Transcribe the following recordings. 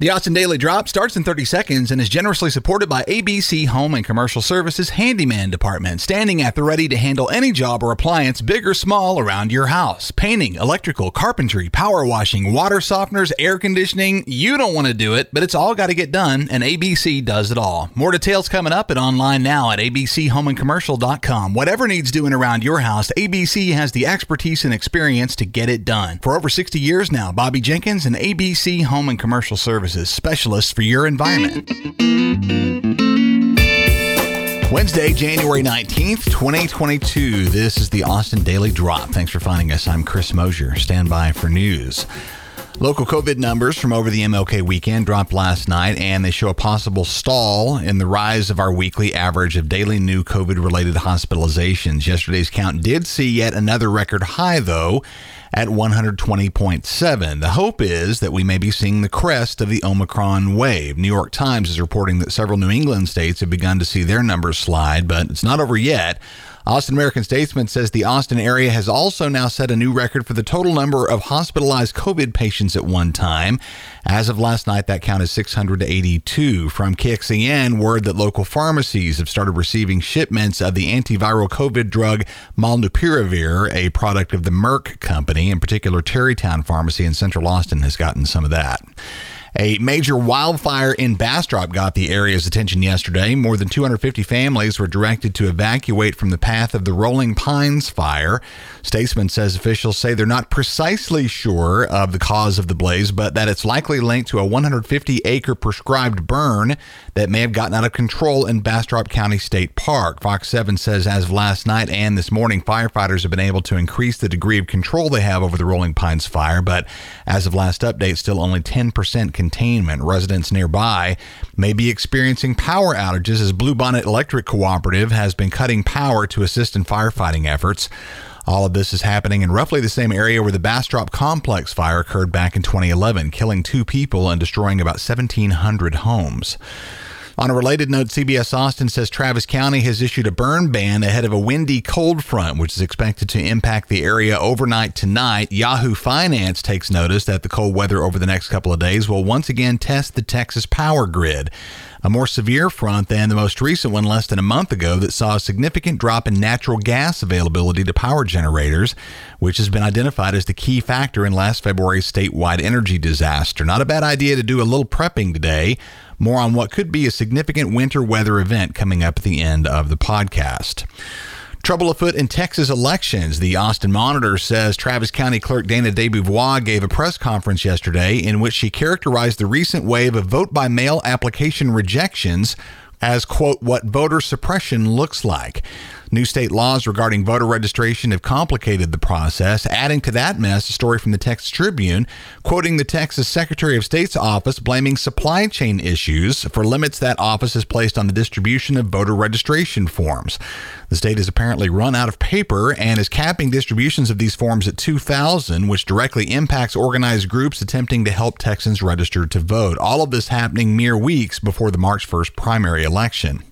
The Austin Daily Drop starts in 30 seconds and is generously supported by ABC Home and Commercial Services Handyman Department, standing at the ready to handle any job or appliance, big or small, around your house. Painting, electrical, carpentry, power washing, water softeners, air conditioning. You don't want to do it, but it's all got to get done, and ABC does it all. More details coming up and online now at abchomeandcommercial.com. Whatever needs doing around your house, ABC has the expertise and experience to get it done. For over 60 years now, Bobby Jenkins and ABC Home and Commercial Services. Specialists for your environment. Wednesday, January 19th, 2022. This is the Austin Daily Drop. Thanks for finding us. I'm Chris Mosier. Stand by for news. Local COVID numbers from over the MLK weekend dropped last night, and they show a possible stall in the rise of our weekly average of daily new COVID-related hospitalizations. Yesterday's count did see yet another record high, though, at 120.7. The hope is that we may be seeing the crest of the Omicron wave. New York Times is reporting that several New England states have begun to see their numbers slide, but it's not over yet. Austin American Statesman says the Austin area has also now set a new record for the total number of hospitalized COVID patients at one time. As of last night, that count is 682. From KXAN, word that local pharmacies have started receiving shipments of the antiviral COVID drug Molnupiravir, a product of the Merck company. In particular, Terrytown Pharmacy in Central Austin has gotten some of that. A major wildfire in Bastrop got the area's attention yesterday. More than 250 families were directed to evacuate from the path of the Rolling Pines fire. Statesman says officials say they're not precisely sure of the cause of the blaze, but that it's likely linked to a 150-acre prescribed burn that may have gotten out of control in Bastrop County State Park. Fox 7 says as of last night and this morning, firefighters have been able to increase the degree of control they have over the Rolling Pines fire, but as of last update, still only 10% containment. Residents nearby may be experiencing power outages as Bluebonnet Electric Cooperative has been cutting power to assist in firefighting efforts. All of this is happening in roughly the same area where the Bastrop Complex fire occurred back in 2011, killing 2 people and destroying about 1,700 homes. On a related note, CBS Austin says Travis County has issued a burn ban ahead of a windy cold front, which is expected to impact the area overnight tonight. Yahoo Finance takes notice that the cold weather over the next couple of days will once again test the Texas power grid. A more severe front than the most recent one less than a month ago that saw a significant drop in natural gas availability to power generators, which has been identified as the key factor in last February's statewide energy disaster. Not a bad idea to do a little prepping today. More on what could be a significant winter weather event coming up at the end of the podcast. Trouble afoot in Texas elections. The Austin Monitor says Travis County Clerk Dana Debeauvoir gave a press conference yesterday in which she characterized the recent wave of vote-by-mail application rejections as, quote, what voter suppression looks like. New state laws regarding voter registration have complicated the process. Adding to that mess, a story from the Texas Tribune, quoting the Texas Secretary of State's office, blaming supply chain issues for limits that office has placed on the distribution of voter registration forms. The state has apparently run out of paper and is capping distributions of these forms at 2,000, which directly impacts organized groups attempting to help Texans register to vote. All of this happening mere weeks before the March 1st primary election.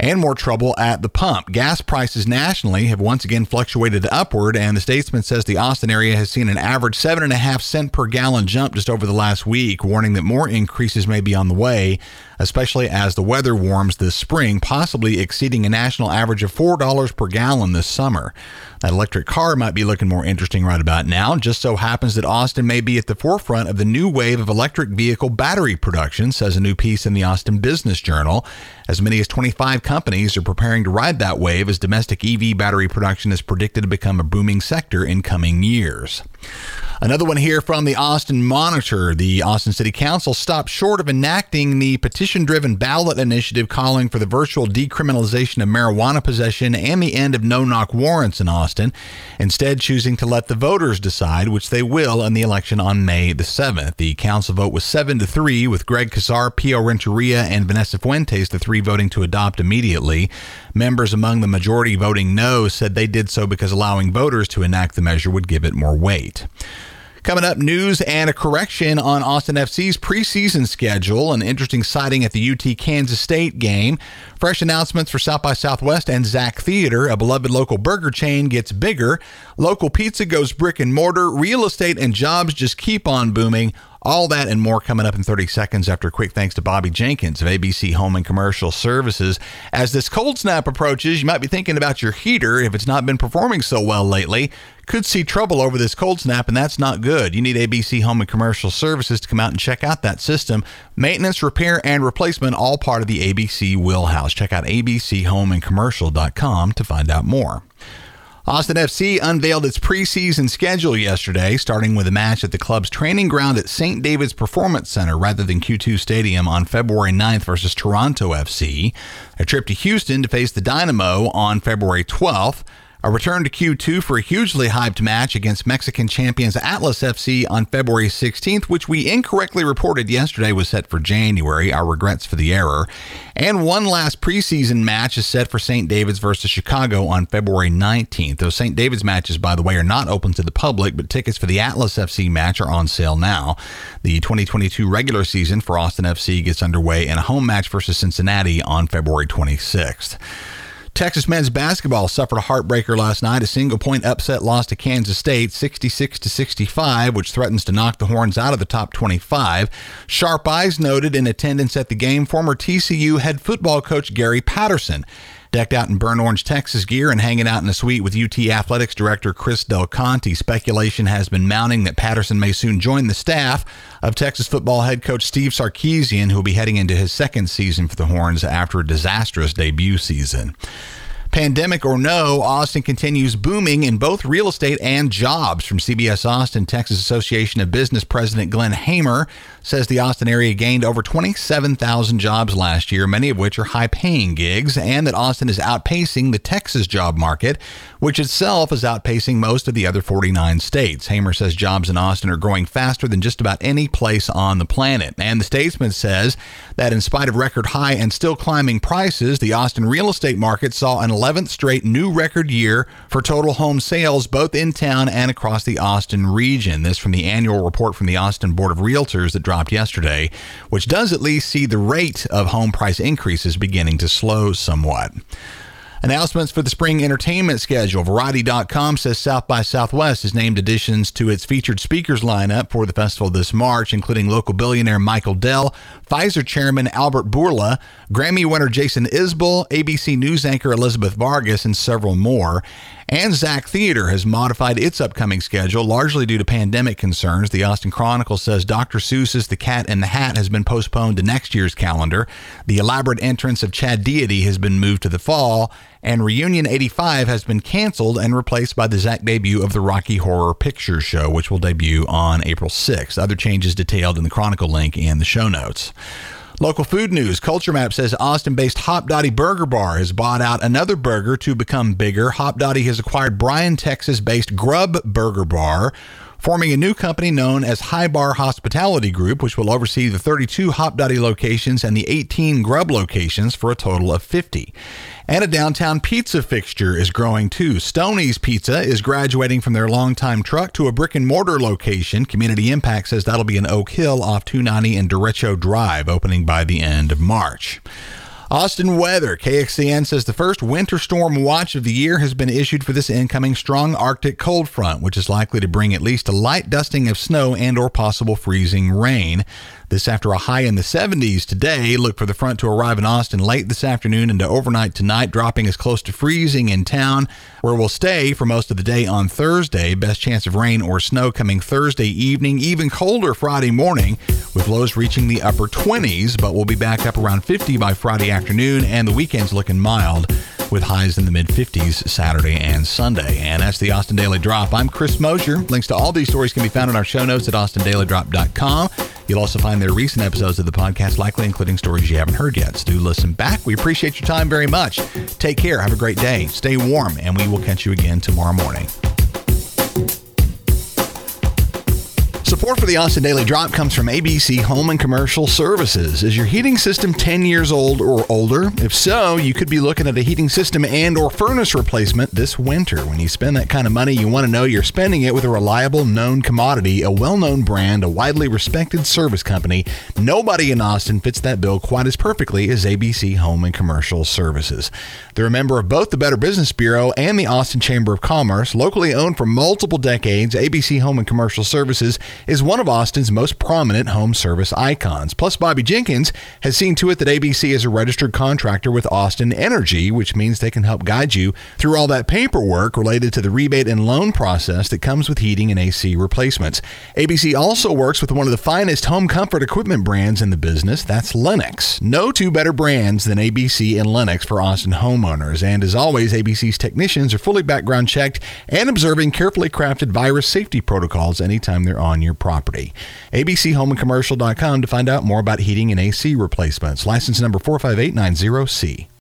And more trouble at the pump. Gas prices nationally have once again fluctuated upward, and the Statesman says the Austin area has seen an average 7.5 cents per gallon jump just over the last week, warning that more increases may be on the way, especially as the weather warms this spring, possibly exceeding a national average of $4 per gallon this summer. That electric car might be looking more interesting right about now. Just so happens that Austin may be at the forefront of the new wave of electric vehicle battery production, says a new piece in the Austin Business Journal. As many as 25 companies are preparing to ride that wave as domestic EV battery production is predicted to become a booming sector in coming years. Another one here from the Austin Monitor. The Austin City Council stopped short of enacting the petition-driven ballot initiative calling for the virtual decriminalization of marijuana possession and the end of no-knock warrants in Austin, instead choosing to let the voters decide, which they will in the election on May the 7th. The council vote was 7-3, with Greg Casar, Pio Renteria, and Vanessa Fuentes, the three voting to adopt immediately. Members among the majority voting no said they did so because allowing voters to enact the measure would give it more weight. Coming up, news and a correction on Austin FC's preseason schedule, an interesting sighting at the UT Kansas State game, fresh announcements for South by Southwest and ZACH Theater, a beloved local burger chain gets bigger, local pizza goes brick and mortar, real estate and jobs just keep on booming, All that and more coming up in 30 seconds after a quick thanks to Bobby Jenkins of ABC Home and Commercial Services. As this cold snap approaches, you might be thinking about your heater if it's not been performing so well lately. Could see trouble over this cold snap, and that's not good. You need ABC Home and Commercial Services to come out and check out that system. Maintenance, repair, and replacement, all part of the ABC wheelhouse. Check out abchomeandcommercial.com to find out more. Austin FC unveiled its preseason schedule yesterday, starting with a match at the club's training ground at St. David's Performance Center rather than Q2 Stadium on February 9th versus Toronto FC, a trip to Houston to face the Dynamo on February 12th, a return to Q2 for a hugely hyped match against Mexican champions Atlas FC on February 16th, which we incorrectly reported yesterday was set for January. Our regrets for the error. And one last preseason match is set for St. David's versus Chicago on February 19th. Those St. David's matches, by the way, are not open to the public, but tickets for the Atlas FC match are on sale now. The 2022 regular season for Austin FC gets underway in a home match versus Cincinnati on February 26th. Texas men's basketball suffered a heartbreaker last night, a single-point upset loss to Kansas State, 66-65, which threatens to knock the Horns out of the top 25. Sharp eyes noted in attendance at the game, former TCU head football coach Gary Patterson. Decked out in burnt orange Texas gear and hanging out in a suite with UT Athletics Director Chris Del Conte, speculation has been mounting that Patterson may soon join the staff of Texas football head coach Steve Sarkisian, who will be heading into his second season for the Horns after a disastrous debut season. Pandemic or no, Austin continues booming in both real estate and jobs. From CBS Austin, Texas Association of Business President Glenn Hamer says the Austin area gained over 27,000 jobs last year, many of which are high-paying gigs, and that Austin is outpacing the Texas job market, which itself is outpacing most of the other 49 states. Hamer says jobs in Austin are growing faster than just about any place on the planet. And the statesman says that in spite of record high and still climbing prices, the Austin real estate market saw an 11th straight new record year for total home sales, both in town and across the Austin region. This from the annual report from the Austin Board of Realtors that dropped yesterday, which does at least see the rate of home price increases beginning to slow somewhat. Announcements for the spring entertainment schedule. Variety.com says South by Southwest has named additions to its featured speakers lineup for the festival this March, including local billionaire Michael Dell, Pfizer chairman Albert Bourla, Grammy winner Jason Isbell, ABC News anchor Elizabeth Vargas, and several more. And ZACH Theater has modified its upcoming schedule, largely due to pandemic concerns. The Austin Chronicle says Dr. Seuss's The Cat in the Hat has been postponed to next year's calendar. The elaborate entrance of Chad Deity has been moved to the fall. And Reunion 85 has been canceled and replaced by the ZACH debut of the Rocky Horror Picture Show, which will debut on April 6th. Other changes detailed in the Chronicle link in the show notes. Local food news. Culture Map says Austin-based Hop Dottie Burger Bar has bought out another burger to become bigger. Hop Dottie has acquired Bryan, Texas-based Grub Burger Bar, forming a new company known as High Bar Hospitality Group, which will oversee the 32 Hop Dottie locations and the 18 Grub locations for a total of 50. And a downtown pizza fixture is growing too. Stoney's Pizza is graduating from their longtime truck to a brick-and-mortar location. Community Impact says that'll be in Oak Hill off 290 and Derecho Drive, opening by the end of March. Austin weather. KXCN says the first winter storm watch of the year has been issued for this incoming strong Arctic cold front, which is likely to bring at least a light dusting of snow and or possible freezing rain. This after a high in the 70s today. Look for the front to arrive in Austin late this afternoon into overnight tonight, dropping as close to freezing in town, where we'll stay for most of the day on Thursday. Best chance of rain or snow coming Thursday evening, even colder Friday morning, with lows reaching the upper 20s, but we'll be back up around 50 by Friday afternoon, and the weekend's looking mild with highs in the mid-50s Saturday and Sunday. And that's the Austin Daily Drop. I'm Chris Mosier. Links to all these stories can be found in our show notes at austindailydrop.com. You'll also find their recent episodes of the podcast, likely including stories you haven't heard yet. So do listen back. We appreciate your time very much. Take care. Have a great day. Stay warm, and we will catch you again tomorrow morning. Support for the Austin Daily Drop comes from ABC Home and Commercial Services. Is your heating system 10 years old or older? If so, you could be looking at a heating system and or furnace replacement this winter. When you spend that kind of money, you want to know you're spending it with a reliable, known commodity, a well-known brand, a widely respected service company. Nobody in Austin fits that bill quite as perfectly as ABC Home and Commercial Services. They're a member of both the Better Business Bureau and the Austin Chamber of Commerce. Locally owned for multiple decades, ABC Home and Commercial Services is is one of Austin's most prominent home service icons. Plus, Bobby Jenkins has seen to it that ABC is a registered contractor with Austin Energy, which means they can help guide you through all that paperwork related to the rebate and loan process that comes with heating and AC replacements. ABC also works with one of the finest home comfort equipment brands in the business. That's Lennox. No two better brands than ABC and Lennox for Austin homeowners. And as always, ABC's technicians are fully background checked and observing carefully crafted virus safety protocols anytime they're on your property. abchomeandcommercial.com to find out more about heating and AC replacements. License number 45890C.